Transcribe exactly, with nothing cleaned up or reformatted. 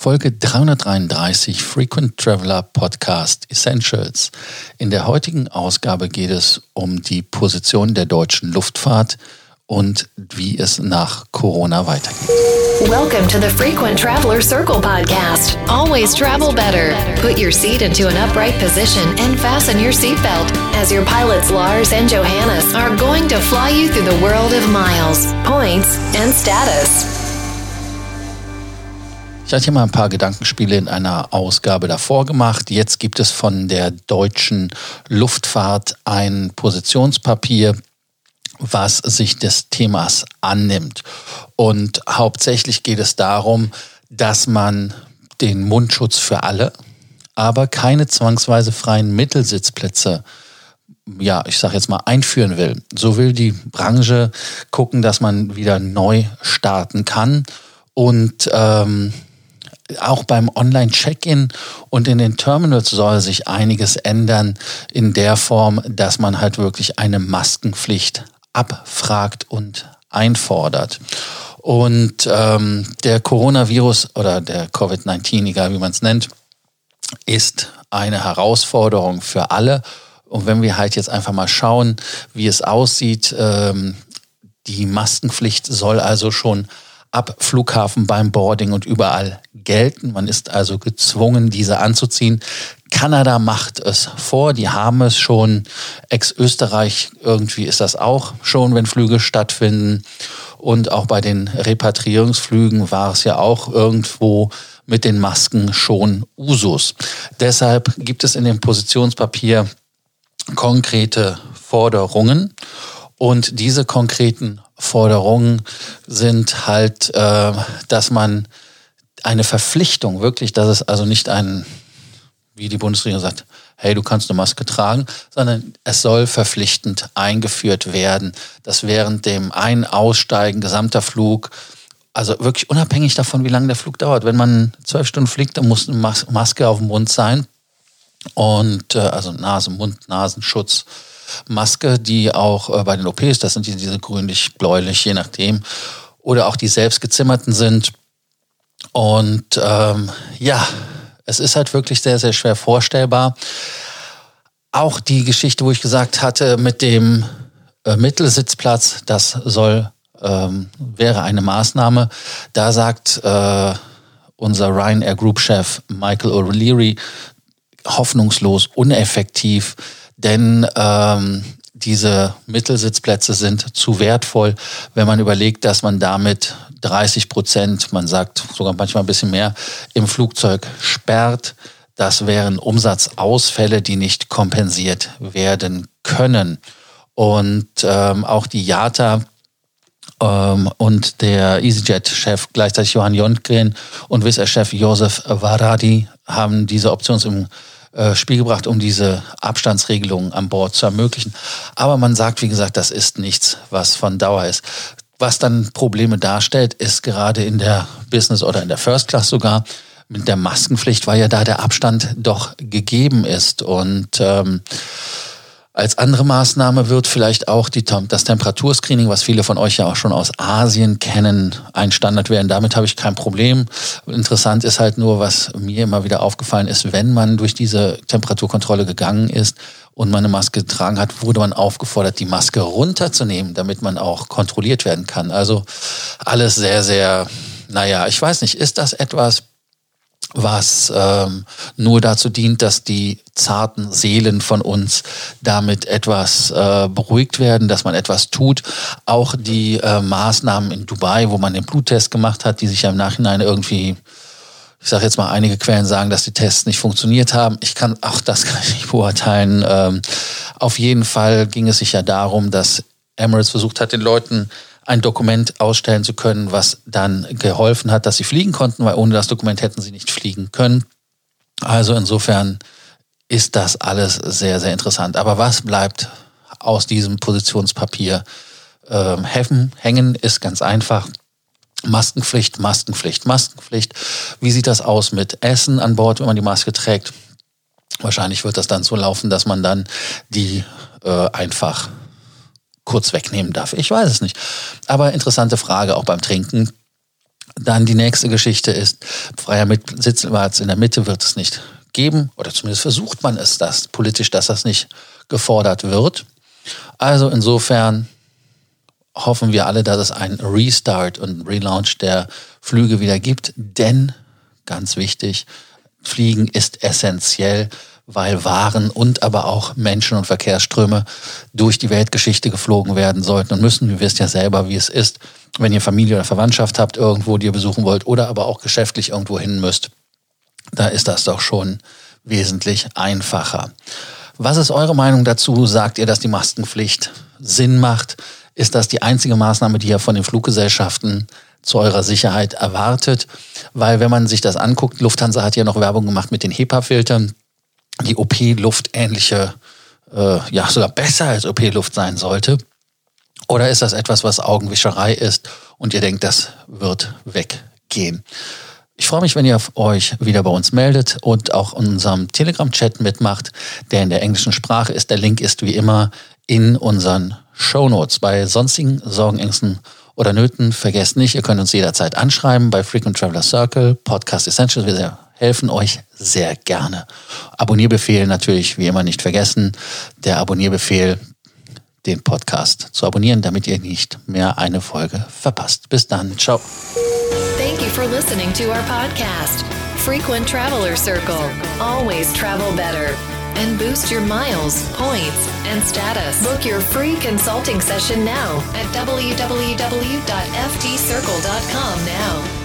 Folge dreihundertdreiunddreißig Frequent Traveller Podcast Essentials. In der heutigen Ausgabe geht es um die Position der deutschen Luftfahrt und wie es nach Corona weitergeht. Welcome to the Frequent Traveller Circle Podcast. Always travel better. Put your seat into an upright position and fasten your seatbelt, as your pilots Lars and Johannes are going to fly you through the world of miles, points and status. Ich hatte hier mal ein paar Gedankenspiele in einer Ausgabe davor gemacht. Jetzt gibt es von der deutschen Luftfahrt ein Positionspapier, was sich des Themas annimmt. Und hauptsächlich geht es darum, dass man den Mundschutz für alle, aber keine zwangsweise freien Mittelsitzplätze, ja, ich sage jetzt mal, einführen will. So will die Branche gucken, dass man wieder neu starten kann. Und ähm, auch beim Online-Check-In und in den Terminals soll sich einiges ändern in der Form, dass man halt wirklich eine Maskenpflicht abfragt und einfordert. Und ähm, der Coronavirus oder der Covid neunzehn, egal wie man es nennt, ist eine Herausforderung für alle. Und wenn wir halt jetzt einfach mal schauen, wie es aussieht, ähm, die Maskenpflicht soll also schon ab Flughafen, beim Boarding und überall gelten. Man ist also gezwungen, diese anzuziehen. Kanada macht es vor, die haben es schon. Ex-Österreich, irgendwie ist das auch schon, wenn Flüge stattfinden. Und auch bei den Repatriierungsflügen war es ja auch irgendwo mit den Masken schon Usus. Deshalb gibt es in dem Positionspapier konkrete Forderungen. Und diese konkreten Forderungen sind halt, äh, dass man eine Verpflichtung wirklich, dass es also nicht ein, wie die Bundesregierung sagt, hey, du kannst eine Maske tragen, sondern es soll verpflichtend eingeführt werden, dass während dem Ein-, Aussteigen, gesamter Flug, also wirklich unabhängig davon, wie lange der Flug dauert, wenn man zwölf Stunden fliegt, dann muss eine Maske auf dem Mund sein und äh, also Nase, Mund, Nasenschutz, Maske, die auch bei den O Ps, das sind die, diese grünlich, bläulich, je nachdem, oder auch die selbst gezimmerten sind. Und ähm, ja, es ist halt wirklich sehr, sehr schwer vorstellbar. Auch die Geschichte, wo ich gesagt hatte, mit dem äh, Mittelsitzplatz, das soll, ähm, wäre eine Maßnahme. Da sagt äh, unser Ryanair Group-Chef Michael O'Leary, hoffnungslos, ineffektiv. Denn ähm, diese Mittelsitzplätze sind zu wertvoll, wenn man überlegt, dass man damit dreißig Prozent, man sagt sogar manchmal ein bisschen mehr, im Flugzeug sperrt. Das wären Umsatzausfälle, die nicht kompensiert werden können. Und ähm, auch die I A T A ähm, und der EasyJet-Chef, gleichzeitig Johann Jontgren und Wizz-Air-Chef Josef Varadi haben diese Options im Spiel gebracht, um diese Abstandsregelungen an Bord zu ermöglichen. Aber man sagt, wie gesagt, das ist nichts, was von Dauer ist. Was dann Probleme darstellt, ist gerade in der Business oder in der First Class sogar mit der Maskenpflicht, weil ja da der Abstand doch gegeben ist. Und ähm, als andere Maßnahme wird vielleicht auch die, das Temperaturscreening, was viele von euch ja auch schon aus Asien kennen, ein Standard werden. Damit habe ich kein Problem. Interessant ist halt nur, was mir immer wieder aufgefallen ist, wenn man durch diese Temperaturkontrolle gegangen ist und man eine Maske getragen hat, wurde man aufgefordert, die Maske runterzunehmen, damit man auch kontrolliert werden kann. Also alles sehr, sehr, naja, ich weiß nicht, ist das etwas, was ähm, nur dazu dient, dass die zarten Seelen von uns damit etwas äh, beruhigt werden, dass man etwas tut. Auch die äh, Maßnahmen in Dubai, wo man den Bluttest gemacht hat, die sich ja im Nachhinein irgendwie, ich sage jetzt mal, einige Quellen sagen, dass die Tests nicht funktioniert haben. Ich kann, auch das kann ich nicht beurteilen. Ähm, auf jeden Fall ging es sich ja darum, dass Emirates versucht hat, den Leuten ein Dokument ausstellen zu können, was dann geholfen hat, dass sie fliegen konnten, weil ohne das Dokument hätten sie nicht fliegen können. Also insofern ist das alles sehr, sehr interessant. Aber was bleibt aus diesem Positionspapier ähm, hängen, ist ganz einfach. Maskenpflicht, Maskenpflicht, Maskenpflicht. Wie sieht das aus mit Essen an Bord, wenn man die Maske trägt? Wahrscheinlich wird das dann so laufen, dass man dann die äh, einfach kurz wegnehmen darf. Ich weiß es nicht. Aber interessante Frage auch beim Trinken. dann die nächste Geschichte ist, freier Sitzplatz in der Mitte wird es nicht geben, oder zumindest versucht man es das politisch, dass das nicht gefordert wird. Also insofern hoffen wir alle, dass es einen Restart und Relaunch der Flüge wieder gibt, denn, ganz wichtig, Fliegen ist essentiell, weil Waren und aber auch Menschen- und Verkehrsströme durch die Weltgeschichte geflogen werden sollten und müssen. Ihr wisst ja selber, wie es ist, wenn ihr Familie oder Verwandtschaft habt, irgendwo, die ihr besuchen wollt oder aber auch geschäftlich irgendwo hin müsst. Da ist das doch schon wesentlich einfacher. Was ist eure Meinung dazu? Sagt ihr, dass die Maskenpflicht Sinn macht? Ist das die einzige Maßnahme, die ihr von den Fluggesellschaften zu eurer Sicherheit erwartet? Weil wenn man sich das anguckt, Lufthansa hat ja noch Werbung gemacht mit den HEPA-Filtern, die O P-Luft ähnliche, äh, ja sogar besser als O P-Luft sein sollte. Oder ist das etwas, was Augenwischerei ist und ihr denkt, das wird weggehen? Ich freue mich, wenn ihr euch wieder bei uns meldet und auch in unserem Telegram-Chat mitmacht, der in der englischen Sprache ist. Der Link ist wie immer in unseren Shownotes. Bei sonstigen Sorgen, Ängsten oder Nöten vergesst nicht, ihr könnt uns jederzeit anschreiben bei Frequent Traveller Circle, Podcast Essentials. Wir helfen euch sehr gerne. Abonnierbefehl natürlich wie immer nicht vergessen. Der Abonnierbefehl, den Podcast zu abonnieren, damit ihr nicht mehr eine Folge verpasst. Bis dann. Ciao. Thank you for listening to our podcast, Frequent Traveller Circle. Always travel better and boost your miles, points, and status. Book your free consulting session now at w w w dot f t circle dot com now.